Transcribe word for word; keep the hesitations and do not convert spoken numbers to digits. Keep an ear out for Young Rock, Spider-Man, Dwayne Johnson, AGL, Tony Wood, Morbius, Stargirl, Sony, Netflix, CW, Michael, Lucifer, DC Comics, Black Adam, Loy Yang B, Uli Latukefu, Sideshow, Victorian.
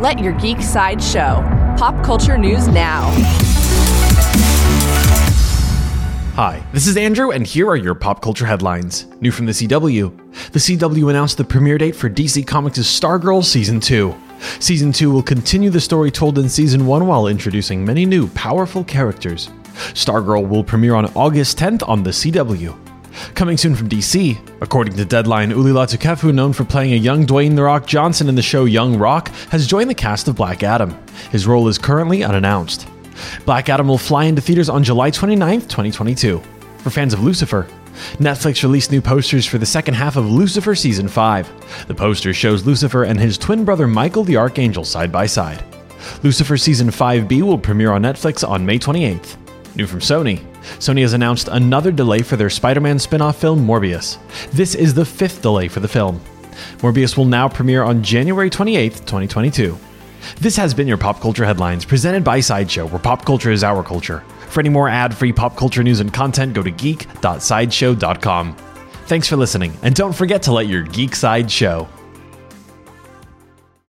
Let your geek side show. Pop culture news now. Hi, this is Andrew, and here are your pop culture headlines. New from the C W. The C W announced the premiere date for D C Comics' Stargirl Season two. Season two will continue the story told in Season one while introducing many new, powerful characters. Stargirl will premiere on August tenth on the C W. Coming soon from D C, according to Deadline, Uli Latukefu, known for playing a young Dwayne "The Rock" Johnson in the show Young Rock, has joined the cast of Black Adam. His role is currently unannounced. Black Adam will fly into theaters on July twenty-ninth, twenty twenty-two. For fans of Lucifer, Netflix released new posters for the second half of Lucifer Season five. The poster shows Lucifer and his twin brother Michael the Archangel side by side. Lucifer Season five B will premiere on Netflix on May twenty-eighth. New from Sony. Sony has announced another delay for their Spider-Man spin-off film Morbius. This is the fifth delay for the film. Morbius will now premiere on January twenty-eighth, twenty twenty-two. This has been your Pop Culture Headlines, presented by Sideshow, where pop culture is our culture. For any more ad-free pop culture news and content, go to geek dot sideshow dot com. Thanks for listening, and don't forget to let your geek side show.